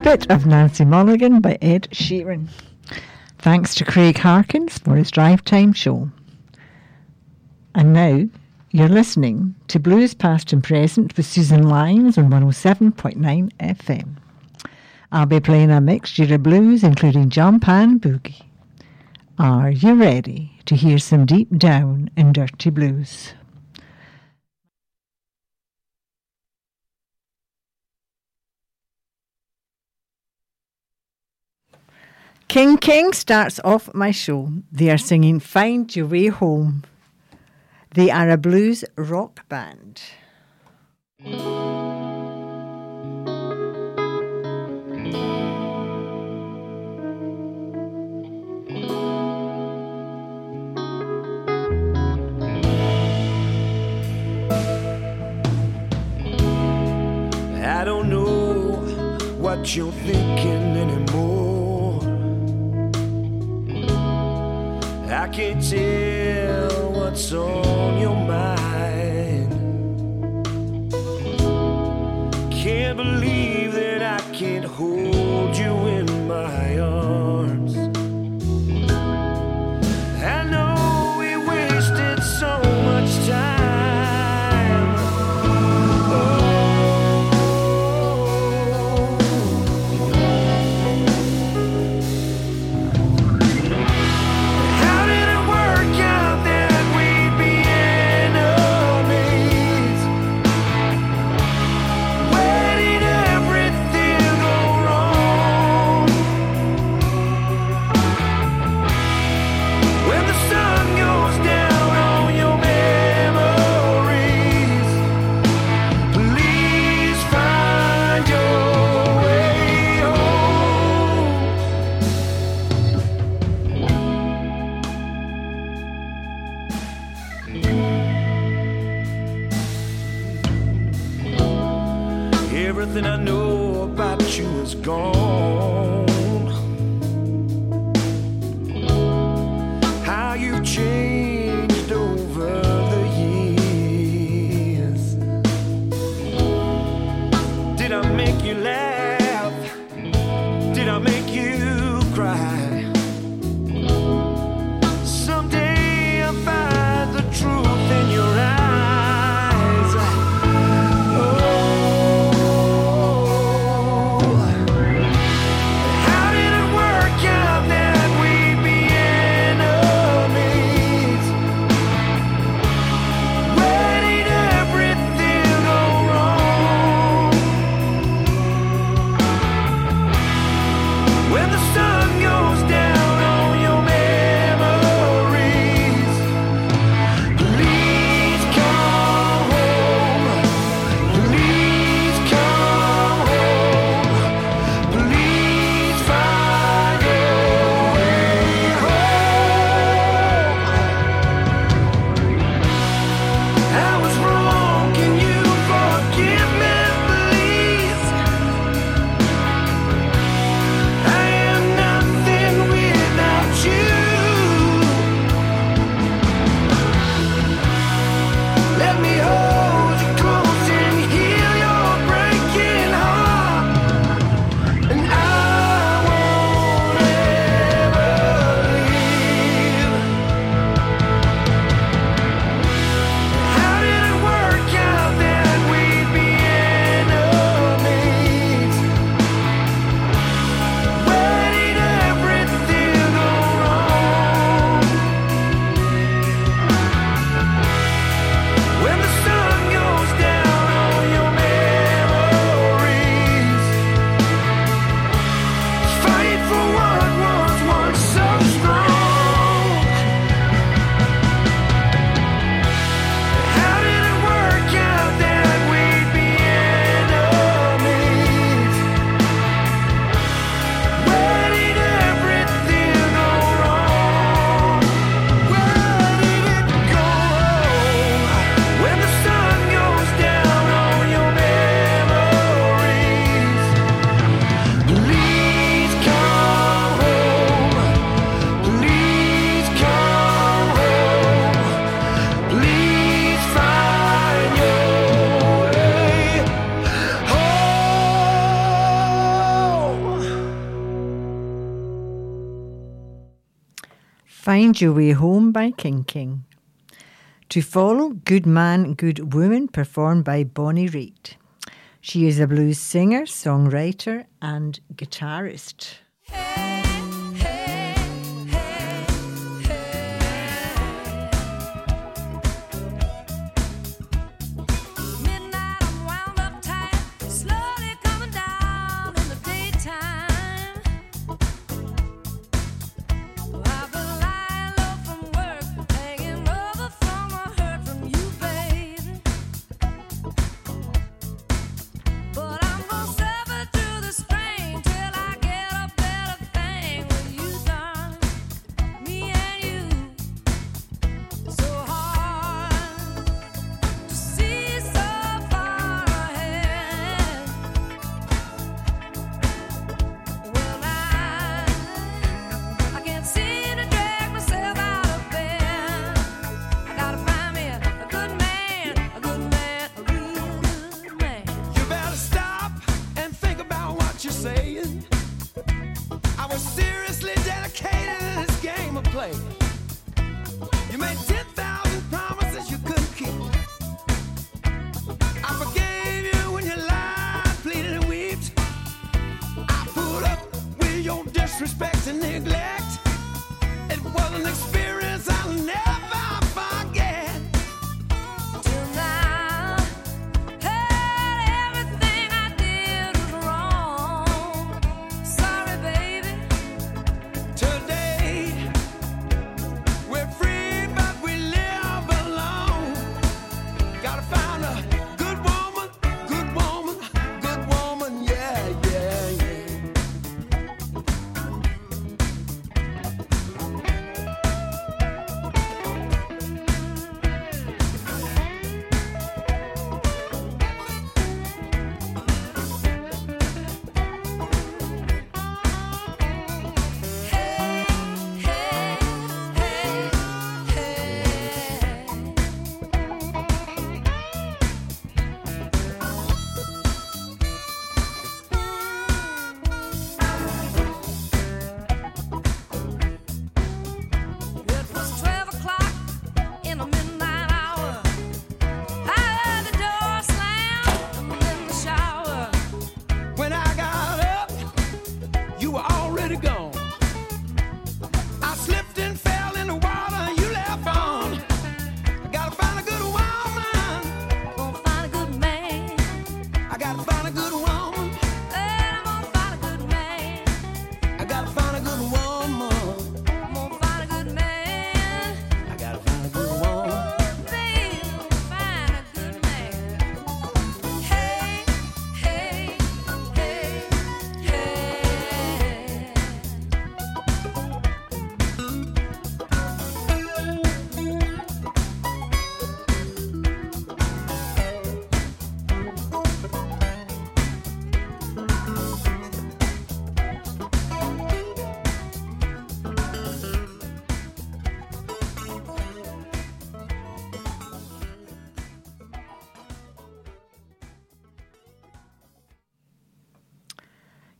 Bit of Nancy Mulligan by Ed Sheeran. Thanks to Craig Harkins for his drive time show. And now you're listening to Blues Past and Present with Susan Lyons on 107.9 FM. I'll be playing a mixture of blues including jump and boogie. Are you ready to hear some deep down and dirty blues? King King starts off my show. They are singing Find Your Way Home. They are a blues rock band. I don't know what you're thinking anymore. I can't tell what's on your mind. Can't believe that I can't hold you in my arms. I know we wasted so much time. Everything I know about you is gone. How you've changed over the years. Did I make you laugh? Did I make you cry? Someday I'll find the truth in your eyes. All right. Find Your Way Home by King King. To follow, Good Man, Good Woman, performed by Bonnie Raitt. She is a blues singer, songwriter and guitarist. Hey, hey, hey, hey. Midnight, I'm wound up tight, slowly coming down in the daytime. Oh, I've been lying low from work, hanging over from what I heard from you, babe. But I'm gonna suffer through the strain.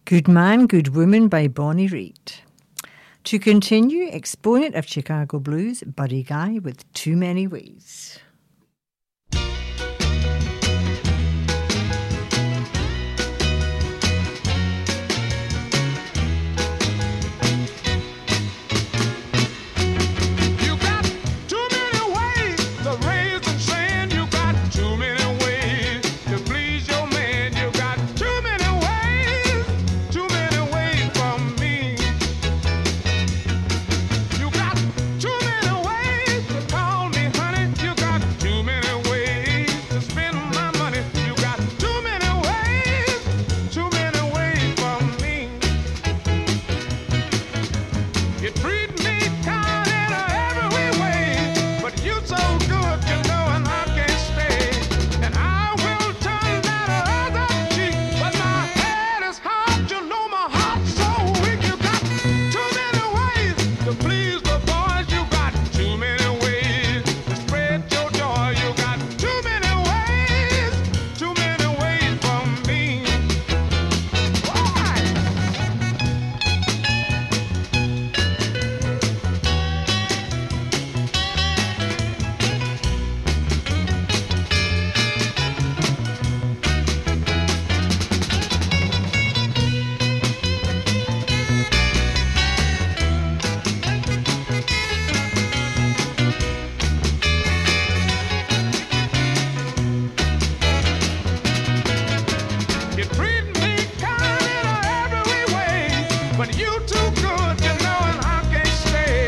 Good Man, Good Woman by Bonnie Raitt. To continue, exponent of Chicago blues, Buddy Guy with Too Many Ways. but you too good to know and I can't stay.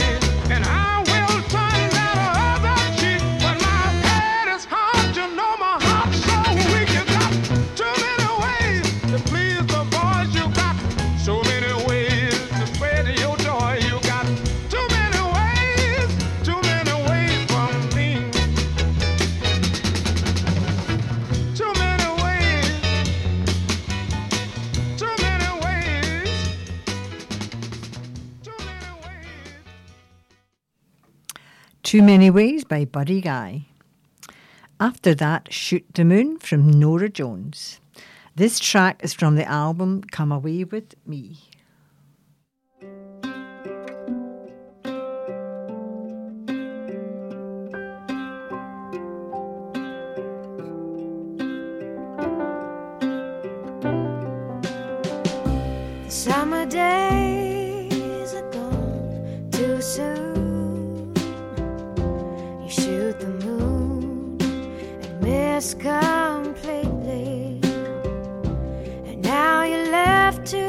And I will turn that other cheek, but my head is hard, you know my heart's so weak. You got too many ways to please the boys, you got so many ways to spread your joy. You got too many ways from me. Too many ways, too many ways, too many ways. Too Many Ways by Buddy Guy. After that, Shoot the Moon from Norah Jones. This track is from the album Come Away With Me. Summer days are gone too soon. You shoot the moon and miss completely. And now you're left to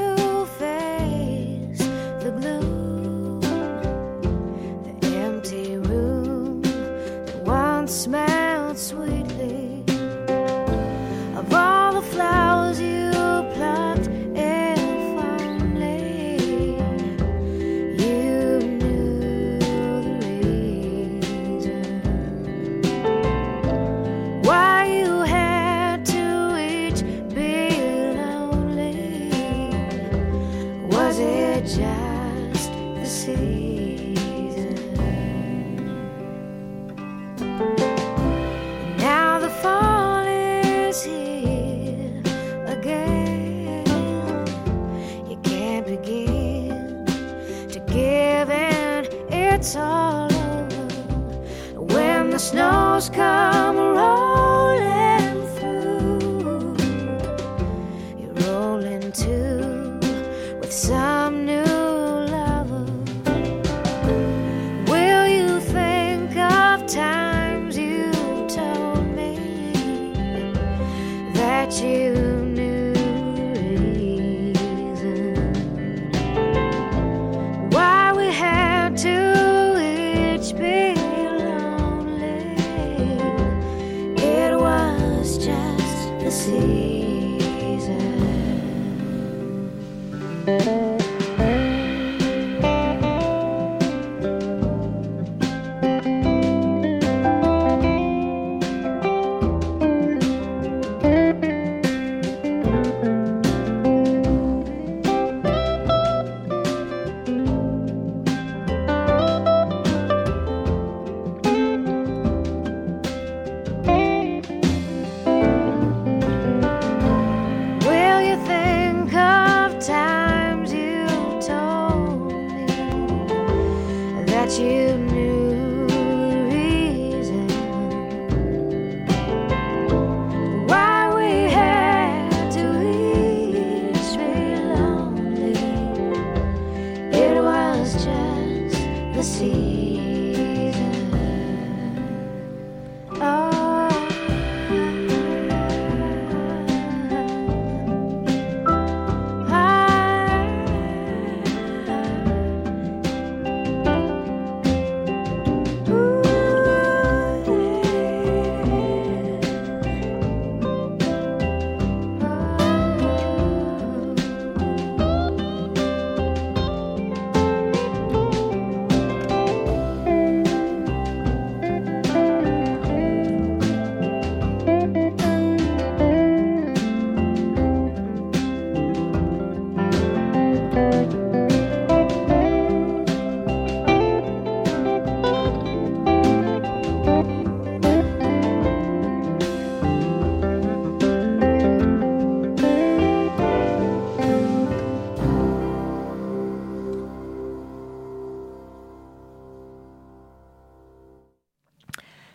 face the gloom, the empty room that once smelled sweetly. Of all the flowers you plucked if only you knew the reason why you had to each be lonely. Was it just the season? Now the fall is here again. You can't begin to give in. It's all over when the snows come rolling through. You roll into with some new lover. Will you think of times you told me that you knew the reason why we had to each be lonely? It was just the season. Will you think of times you told me that you knew the reason why we had to each be lonely? It was just the season.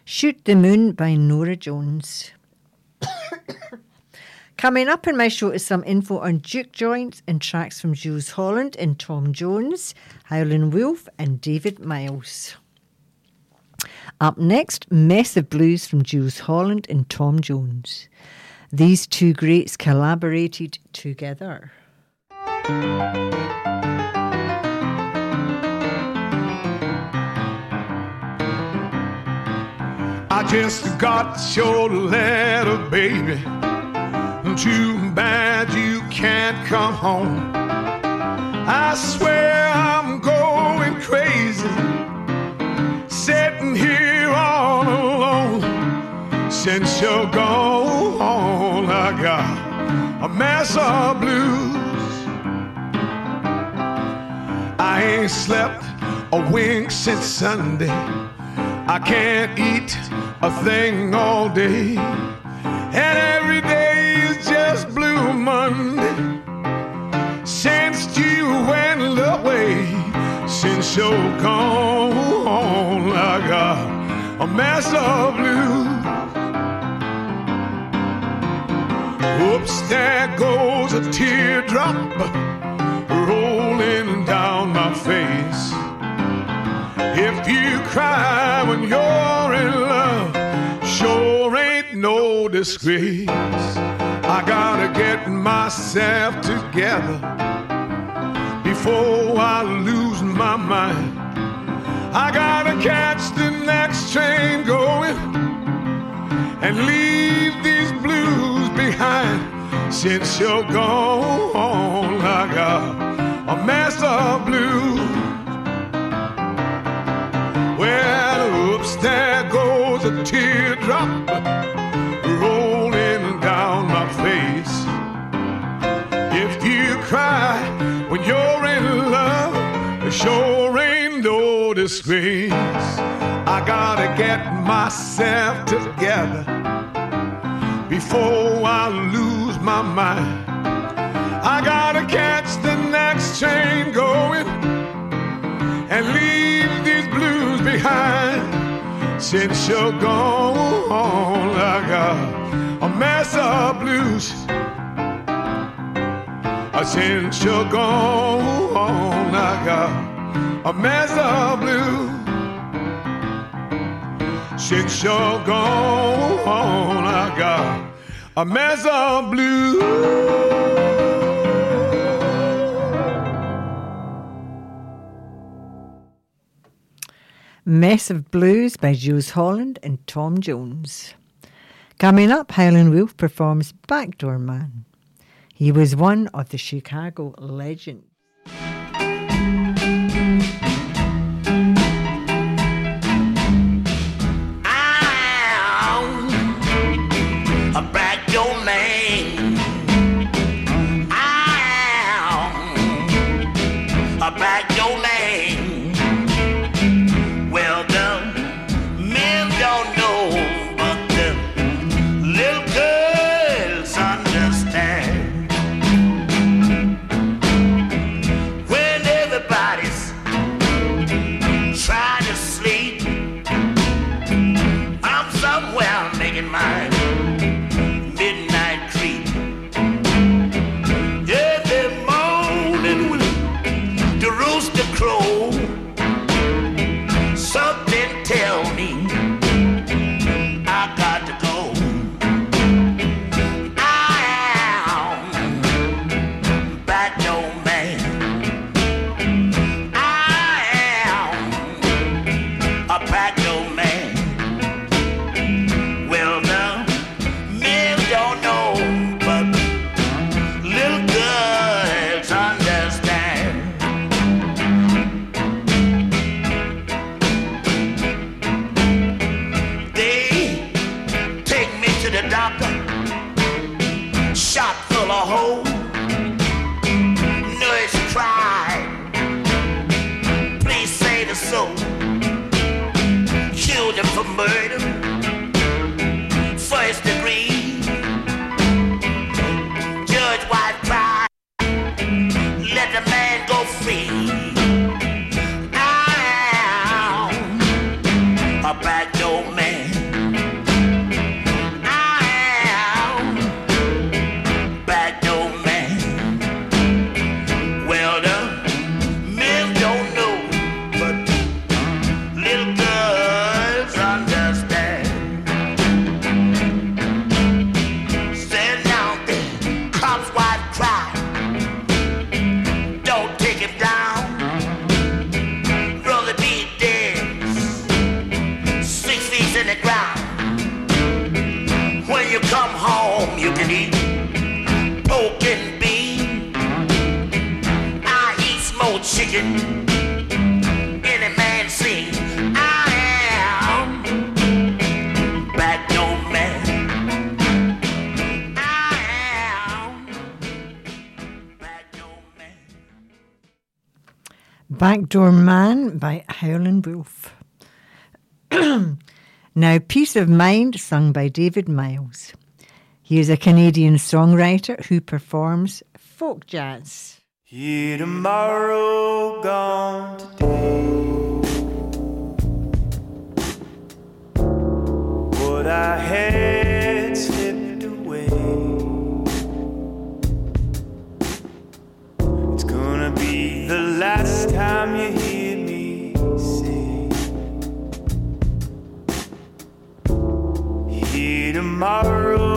Shoot the Moon by Norah Jones. Coming up in my show is some info on juke joints and tracks from Jules Holland and Tom Jones, Howlin' Wolf and David Miles. Up next, Mess of Blues from Jules Holland and Tom Jones. These two greats collaborated together. just got your letter, baby. Too bad you can't come home. I swear I'm going crazy, sitting here all alone. Since you're gone, I got a mess of blues. I ain't slept a wink since Sunday. I can't eat a thing all day. And every day is just Blue Monday. Since you went away, since you're gone, I got a mess of blues. Oops, there goes a teardrop rolling down my face. If you cry when you're in love, sure ain't no disgrace. I gotta get myself together before I lose my mind. I gotta catch the next train going and leave these blues behind. Since you're gone, I got a mess of blues. Well, oops, there goes a teardrop rolling down my face. If you cry when you're in love, there sure ain't no disgrace. I gotta get myself together before I lose my mind. I gotta catch the next train going and leave these blues behind. Since you're gone, I got a mess of blues. Since you're gone, I got a mess of blues. Since you're gone, I got a mess of blues. Mess of Blues by Jules Holland and Tom Jones. Coming up, Howlin' Wolf performs Backdoor Man. He was one of the Chicago legends. I'm a backdoor man. I'm a backdoor man. Shot full of holes, nourish chicken. Any man sing, I am black don't man. I am black don't man. Backdoor Man by Howlin' Wolf. Now, Peace of Mind, sung by David Miles. He is a Canadian songwriter who performs folk jazz. Here tomorrow, gone today. What I had slipped away. It's gonna be the last time you hear me say. Here tomorrow.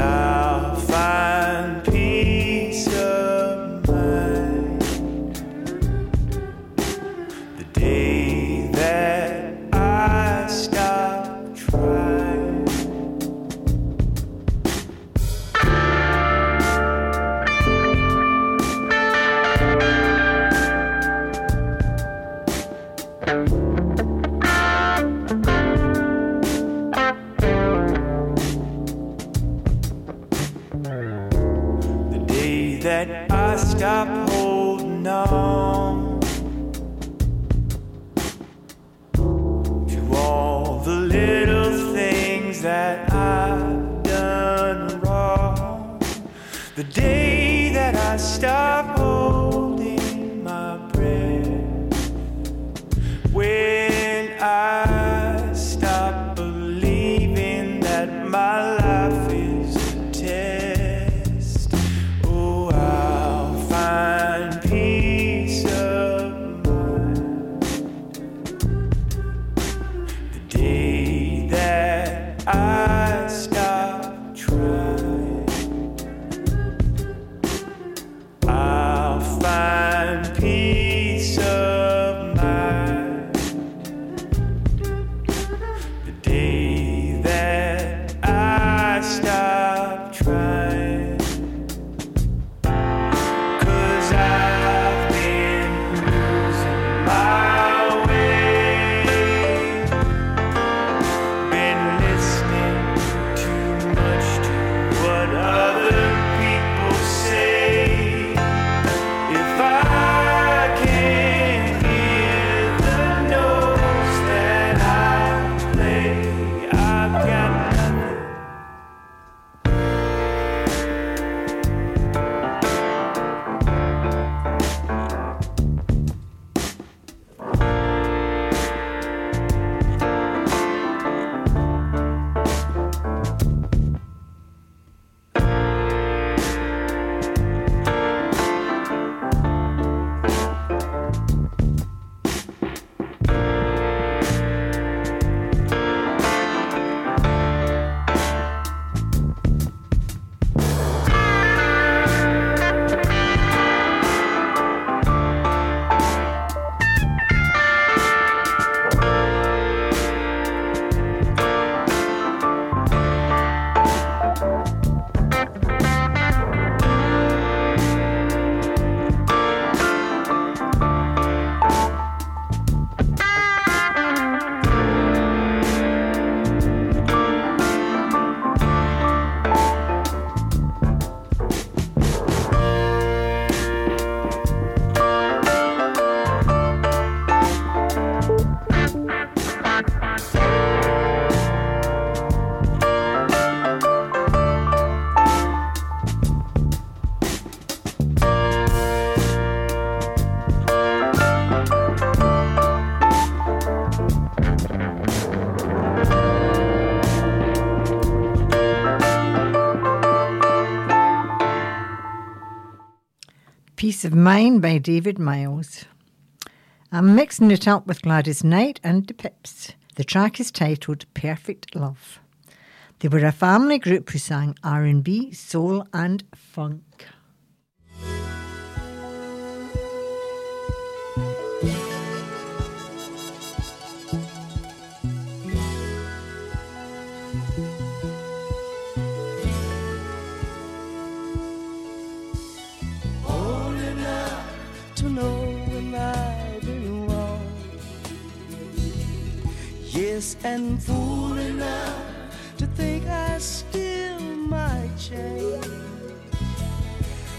I'll find peace of mind the day that I stop trying. Stop holding on to all the little things that I've done wrong. The day that I stop holding my breath, when I stop believing that my life is a test. Peace of Mind by David Miles. I'm mixing it up with Gladys Knight and the Pips. The track is titled Perfect Love. They were a family group who sang R&B, soul and funk. this and fool enough to think I still might change.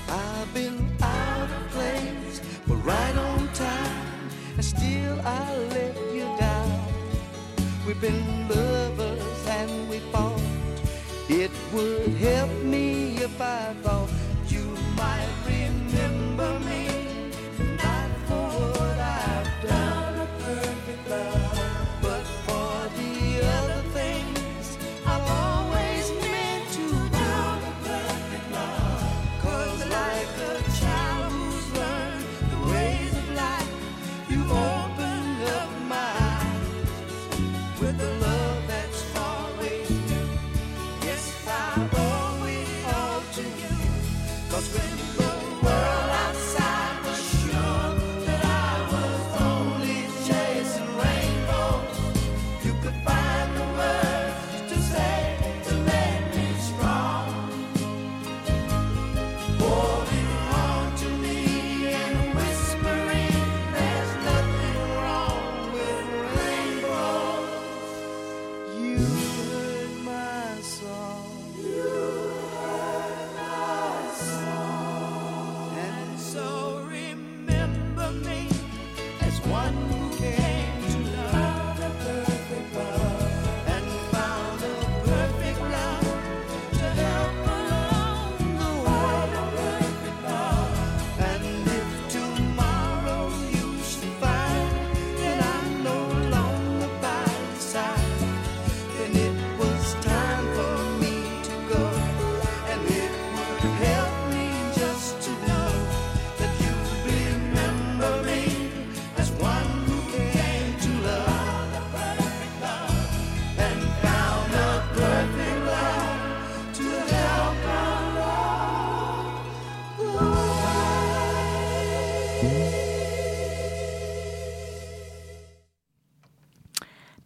I've been out of place, but right on time, and still I let you down. We've been lovers and we fought. It would help me if I thought you might remember me.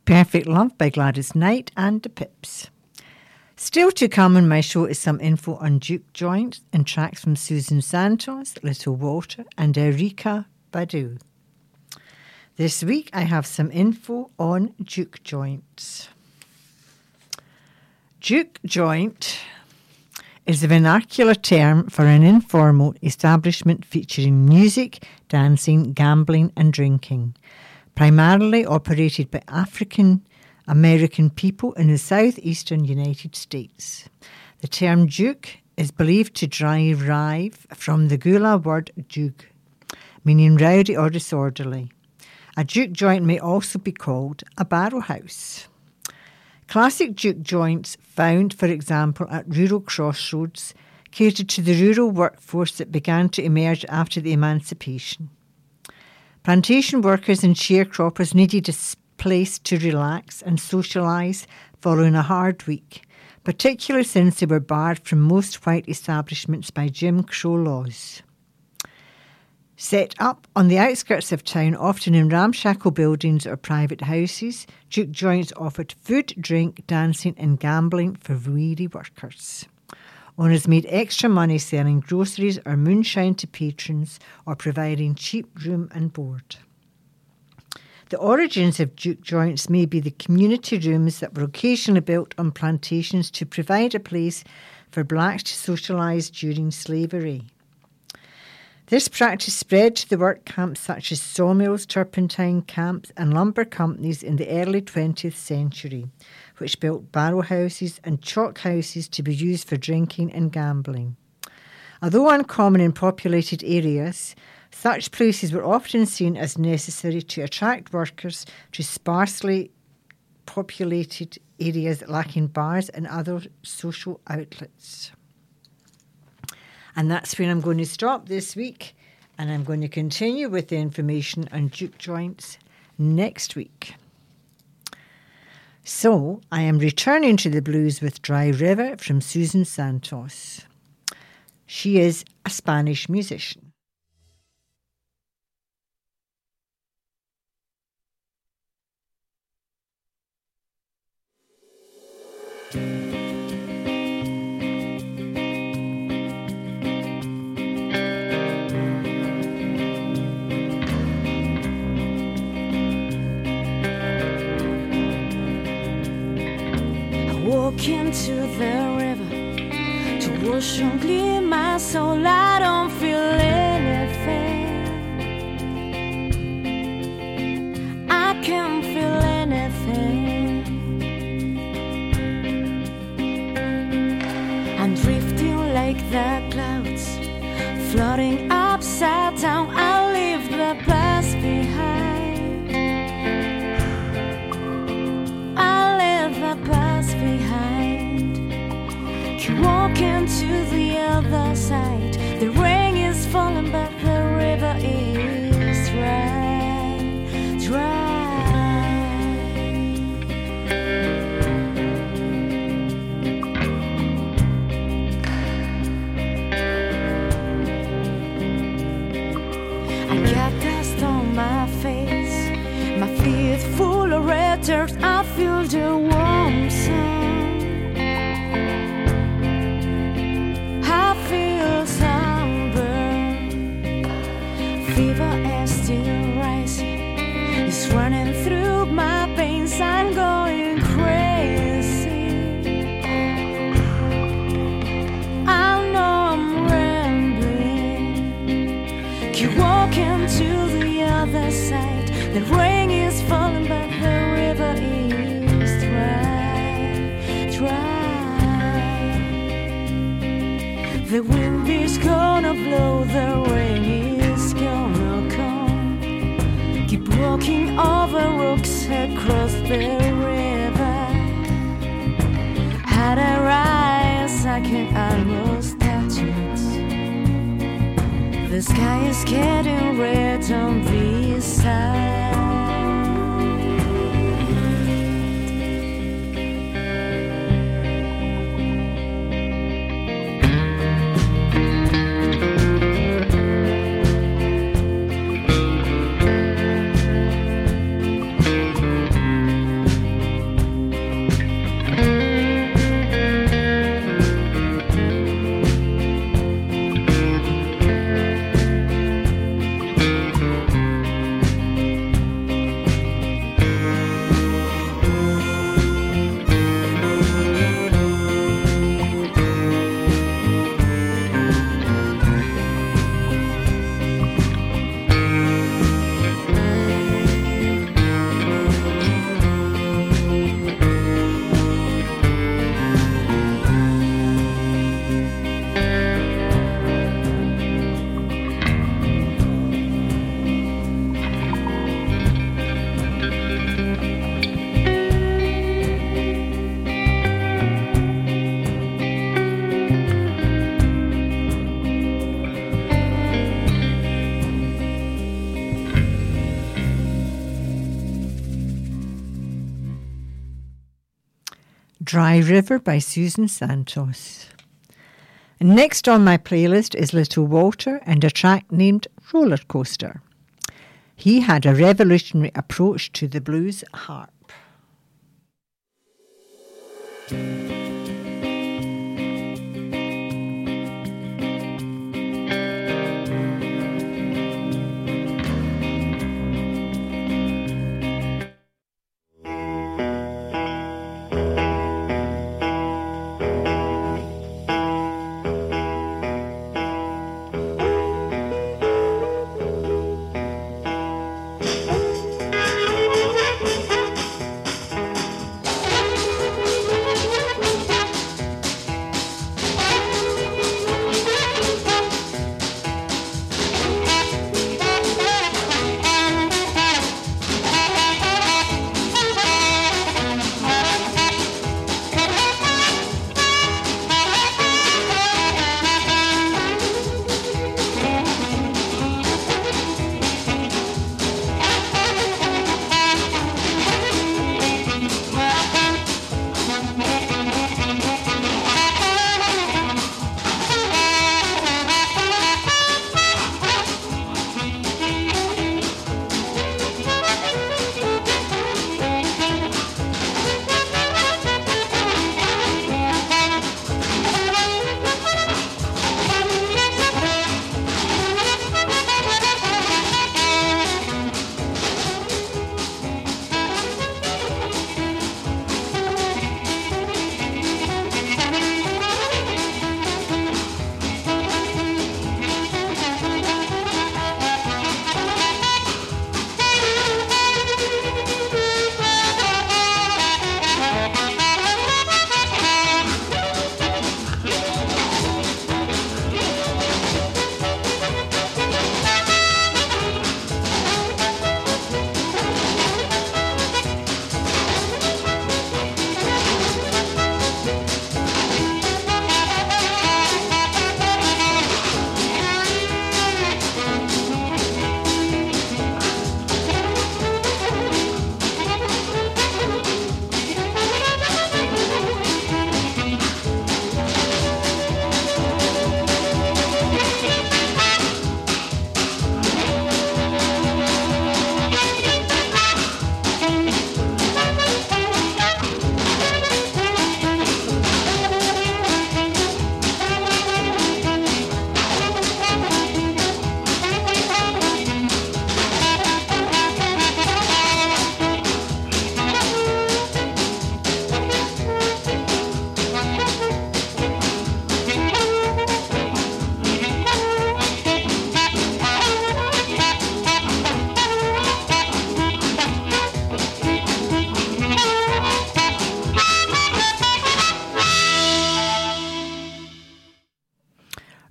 Perfect Love by Gladys Knight and the Pips. Still to come in my show is some info on Duke Joint and tracks from Susan Santos, Little Walter and Erykah Badu. This week I have some info on Duke Joint. Duke Joint is a vernacular term for an informal establishment featuring music, dancing, gambling and drinking. Primarily operated by African American people in the southeastern United States. The term juke is believed to derive from the Gullah word jug, meaning rowdy or disorderly. A juke joint may also be called a barrel house. Classic juke joints found, for example, at rural crossroads catered to the rural workforce that began to emerge after the emancipation. Plantation workers and sharecroppers needed a place to relax and socialise following a hard week, particularly since they were barred from most white establishments by Jim Crow laws. Set up on the outskirts of town, often in ramshackle buildings or private houses, juke joints offered food, drink, dancing and gambling for weary workers. Owners made extra money selling groceries or moonshine to patrons or providing cheap room and board. The origins of juke joints may be the community rooms that were occasionally built on plantations to provide a place for blacks to socialise during slavery. This practice spread to the work camps such as sawmills, turpentine camps and lumber companies in the early 20th century, which built barrel houses and chalk houses to be used for drinking and gambling. Although uncommon in populated areas, such places were often seen as necessary to attract workers to sparsely populated areas lacking bars and other social outlets. And that's when I'm going to stop this week, and I'm going to continue with the information on juke joints next week. So, I am returning to the blues with Dry River from Susan Santos. She is a Spanish musician. rush and clear my soul. I don't feel anything. I can't feel anything. I'm drifting like the clouds, floating upside down. I leave the past behind. I leave the past behind. Keep walking to the other side. The rain is falling, but the river is dry, dry. Full of red dirt, I feel the warm sun. I feel sunburn. Fever is still rising. It's running through my veins. I'm going crazy. I know I'm rambling. Keep walking to the other side. The rain is falling, but the river is dry, dry. The wind is gonna blow, the rain is gonna come. Keep walking over rocks across the river. Had I rise, I can almost touch it. The sky is getting red on this side. Dry River by Susan Santos. And next on my playlist is Little Walter and a track named Roller Coaster. He had a revolutionary approach to the blues harp.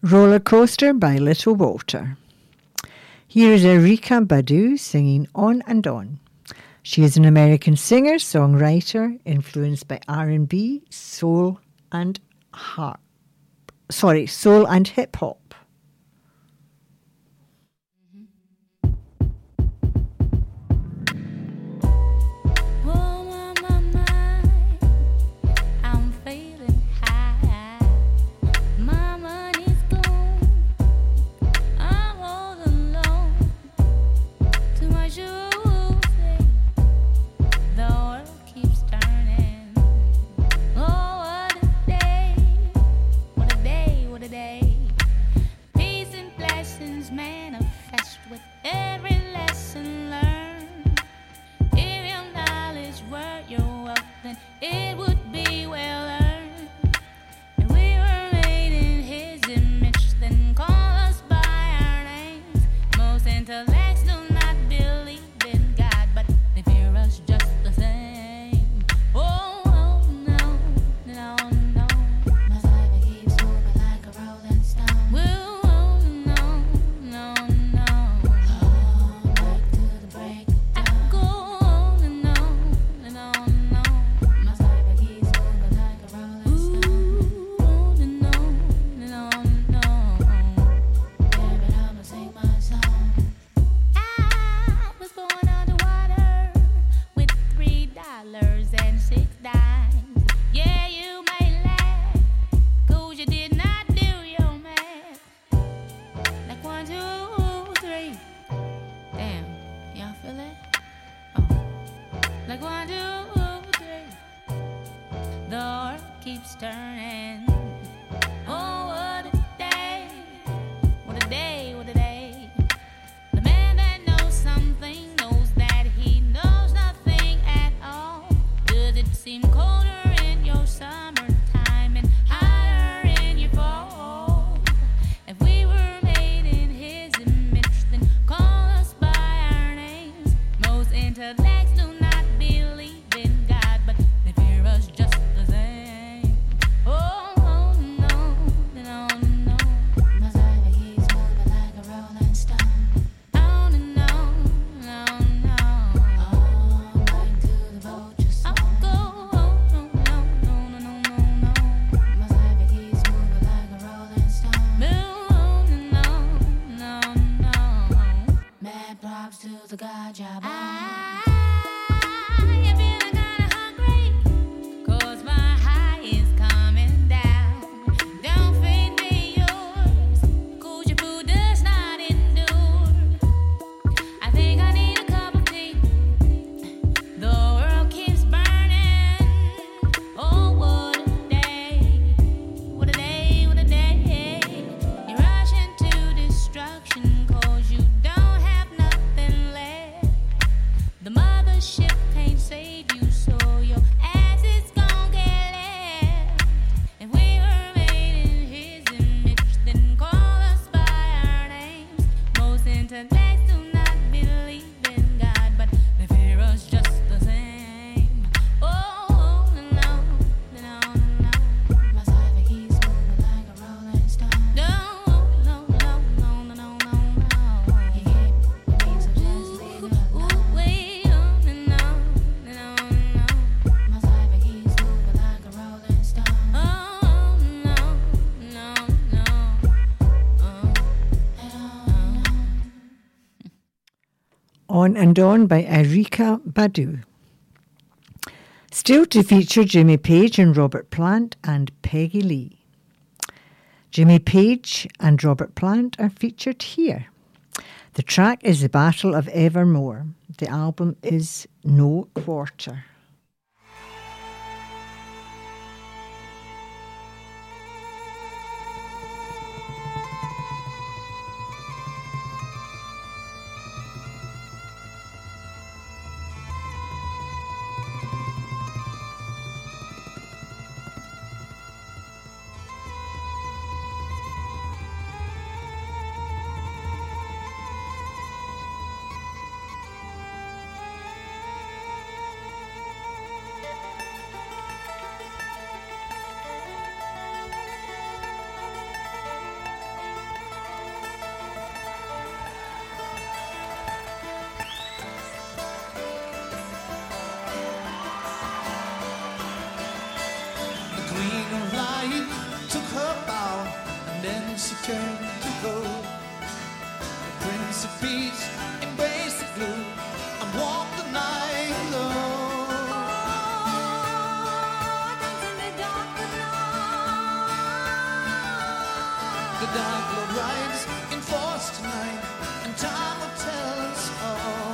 Roller Coaster by Little Walter. Here is Erykah Badu singing On and On. She is an American singer, songwriter, influenced by R&B, soul and soul and hip hop. On and On by Erykah Badu. Still to feature Jimmy Page and Robert Plant and Peggy Lee. Jimmy Page and Robert Plant are featured here. The track is The Battle of Evermore. The album is No Quarter. then she turned to gold. The Prince of Peace embraced the gloom and walked the night alone. Oh, dance in the dark of night. The Dark Lord rides in force tonight, and time will tell us all.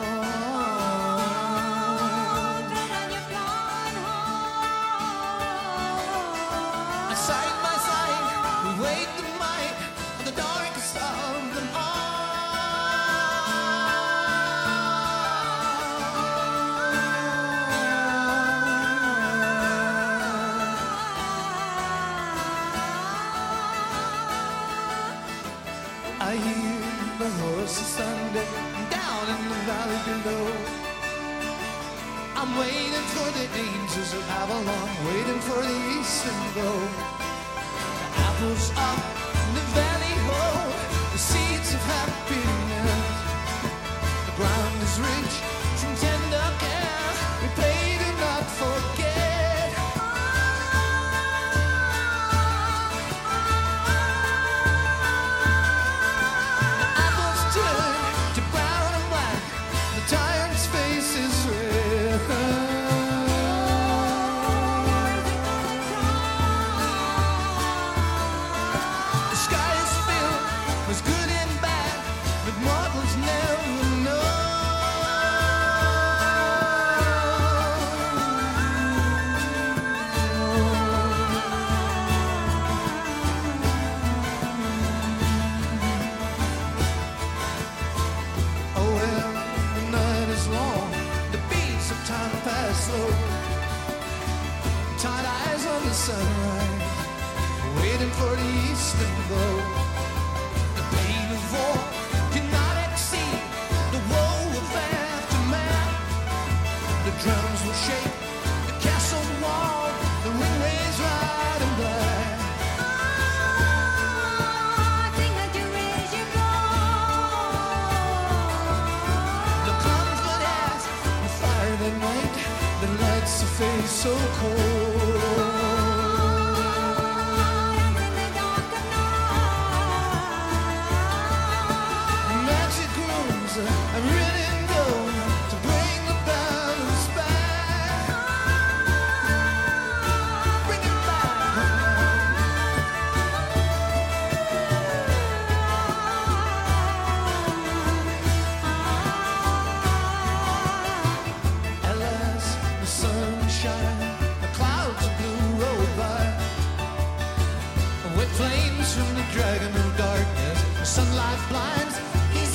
I'm waiting for the angels of Avalon, waiting for the eastern glow. The apples up in the valley, oh, the seeds of happiness. The ground is rich from tender care, we play to not forget. The apples turn to brown and black, the tyrant's face is red. Sunrise, waiting for the eastern glow. The pain of war cannot exceed the woe of aftermath. The drums will shake the castle wall, the ring rays ride in black. Oh, I think that you raise your goal. The clowns that ask the fire that night, the lights the face so cold. Dragon of darkness, the sunlight blinds, he's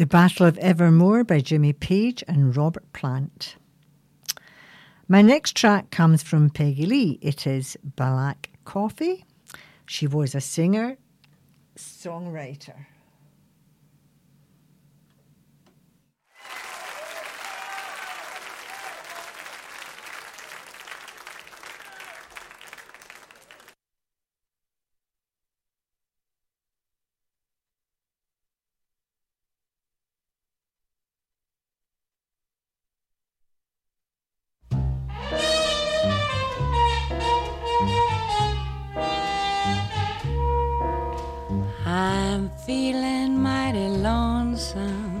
The Battle of Evermore by Jimmy Page and Robert Plant. My next track comes from Peggy Lee. It is Black Coffee. She was a singer, songwriter. Feeling mighty lonesome,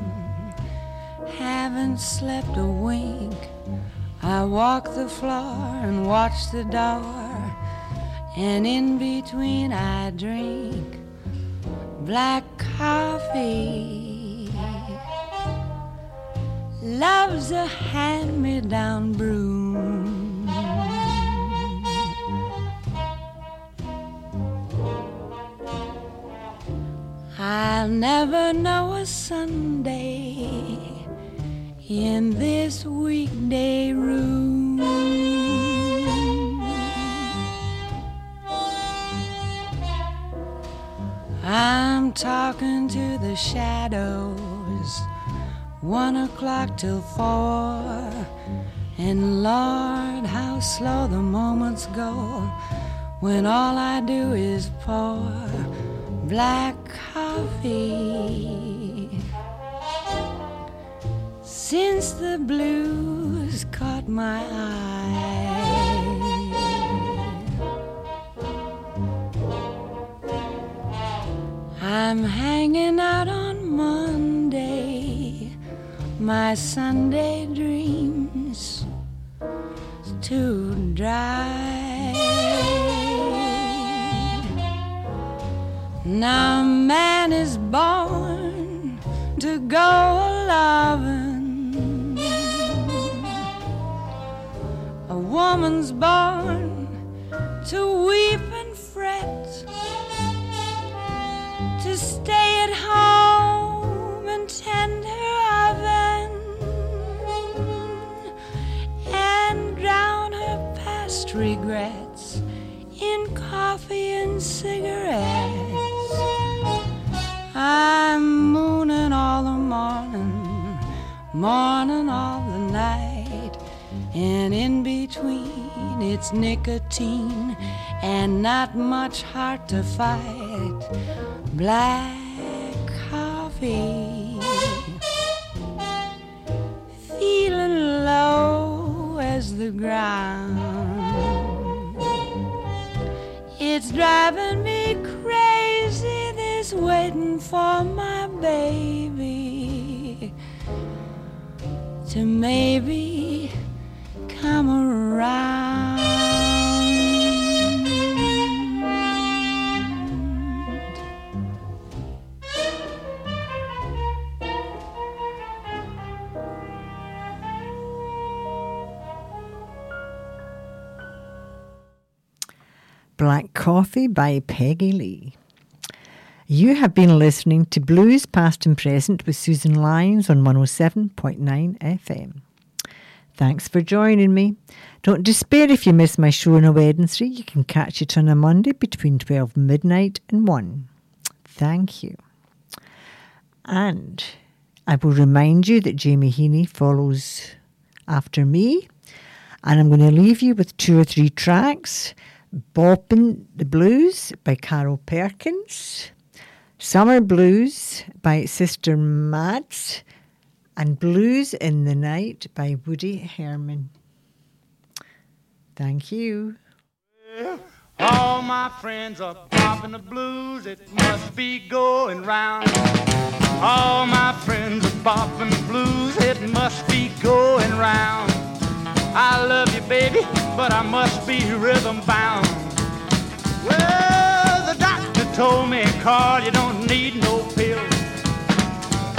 haven't slept a wink. I walk the floor and watch the door, and in between I drink black coffee. Love's a hand-me-down broom. I'll never know a Sunday in this weekday room. I'm talking to the shadows, 1 o'clock till 4, and Lord, how slow the moments go when all I do is pour black coffee. Since the blues caught my eye, I'm hanging out on Monday, my Sunday dreams too dry. Now man is born to go a-lovin', a woman's born to weep and fret, to stay at home and tend her oven and drown her past regrets in coffee and cigarettes. I'm mooning all the morning, morning all the night, and in between it's nicotine and not much heart to fight. Black coffee. Feeling low as the ground. It's driving me crazy, waiting for my baby to maybe come around. Black Coffee by Peggy Lee. You have been listening to Blues Past and Present with Susan Lyons on 107.9 FM. Thanks for joining me. Don't despair if you miss my show on a Wednesday. You can catch it on a Monday between 12 midnight and 1. Thank you. And I will remind you that Jamie Heaney follows after me. And I'm going to leave you with 2 or 3 tracks. Boppin' the Blues by Carol Perkins. Summer Blues by Sister Mads and Blues in the Night by Woody Herman. Thank you. All my friends are popping the blues, it must be going round. All my friends are popping the blues, it must be going round. I love you, baby, but I must be rhythm bound. Well, the doctor told me, Carl, you don't need no pills.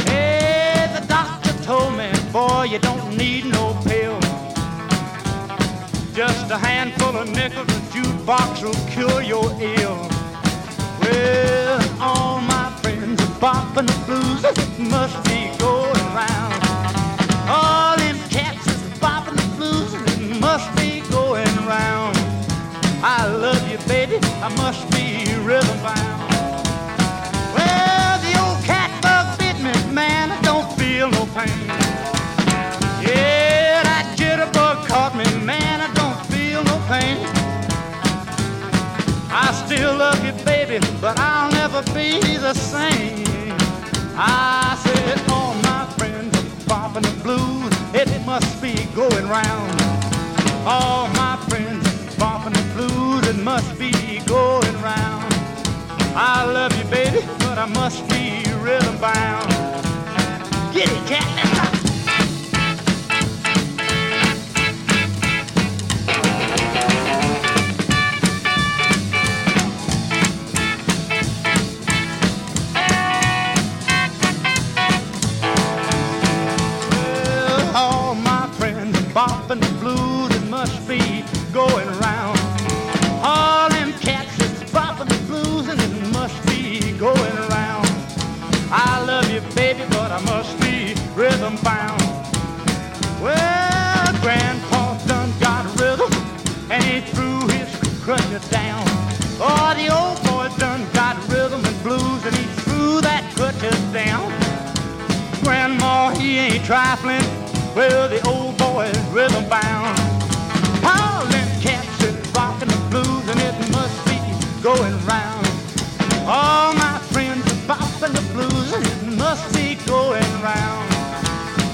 Hey, the doctor told me, boy, you don't need no pills. Just a handful of nickels and jukebox will cure your ill. Well, all my friends bopping the blues, must be going round. All them cats is bopping the blues, it must be going round. I love you, baby, I must be rhythm bound. Well, the old cat bug bit me, man, I don't feel no pain. Yeah, that jitterbug caught me, man, I don't feel no pain. I still love you, baby, but I'll never be the same. I said, all my friends are bopping the blues, it must be going round. All my friends are bopping the blues, it must be going round. I love you, baby, but I must be rhythm bound. Get it, cat, let's go. Bopping the blues, it must be going round. All them cats is bopping the blues, and it must be going round. I love you, baby, but I must be rhythm bound. Well, Grandpa done got rhythm, and he threw his crutcher down. Oh, the old boy done got rhythm and blues, and he threw that crutcher down. Grandma, he ain't trifling, well, the old boy is rhythm bound. All them cats is rockin' the blues, and it must be going round. All my friends are boppin' the blues, and it must be going round.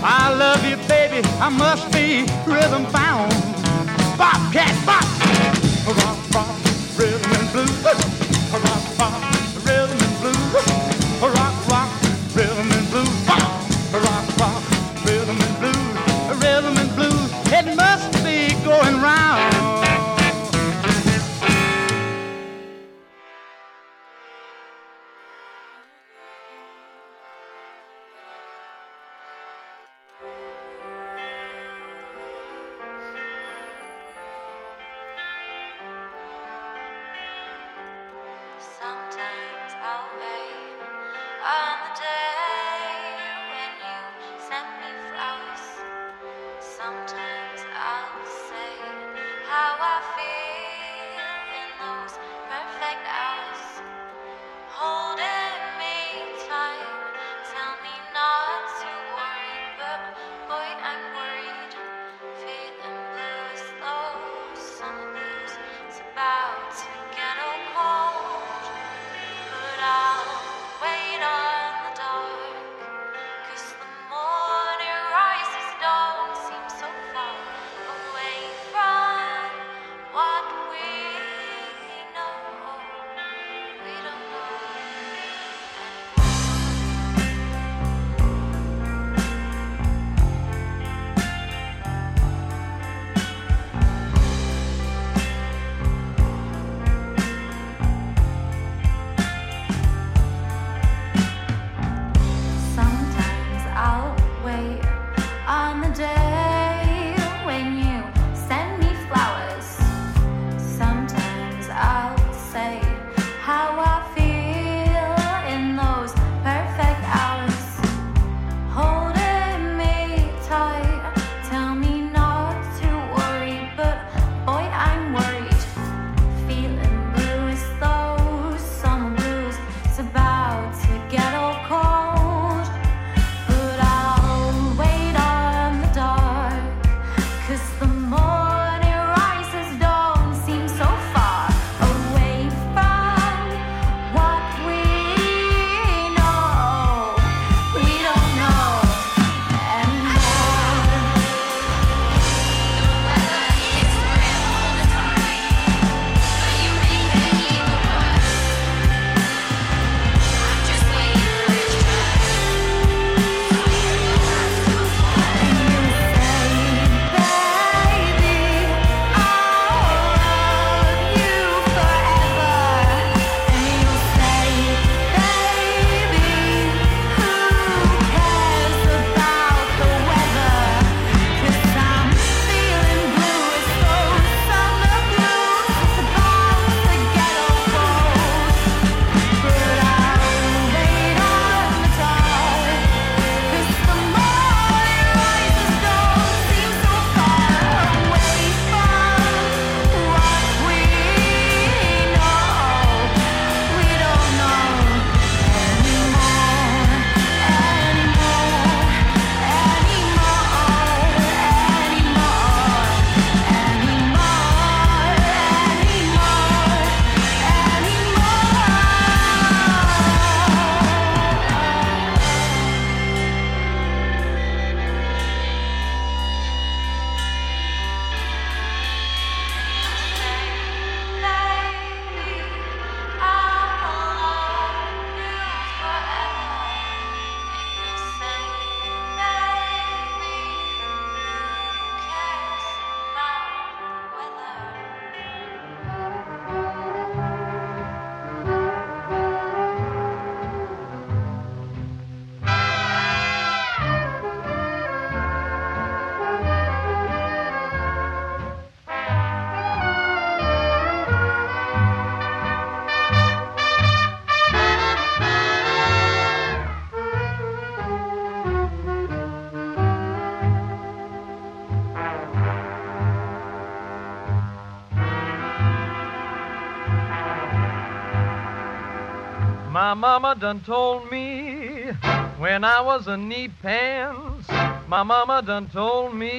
I love you, baby, I must be rhythm bound. Bop, cat, bop. Rock, rock, rhythm and blues. Rock, rock, rhythm and blues. Rock, rock, rhythm and blues. Rock, rock, rhythm and blues. Rhythm and blues, it must be going round. Sometimes I'll wait on the day when you send me flowers. Sometimes I'll say how I feel in those perfect hours. Holding me tight, tell me not to worry, but boy, I'm worried. Feeling blue is low, some blues is about to get all cold. But I'll wait on the dark, 'cause the morning rises, dawn seems so far. My mama done told me when I was a knee pants. My mama done told me.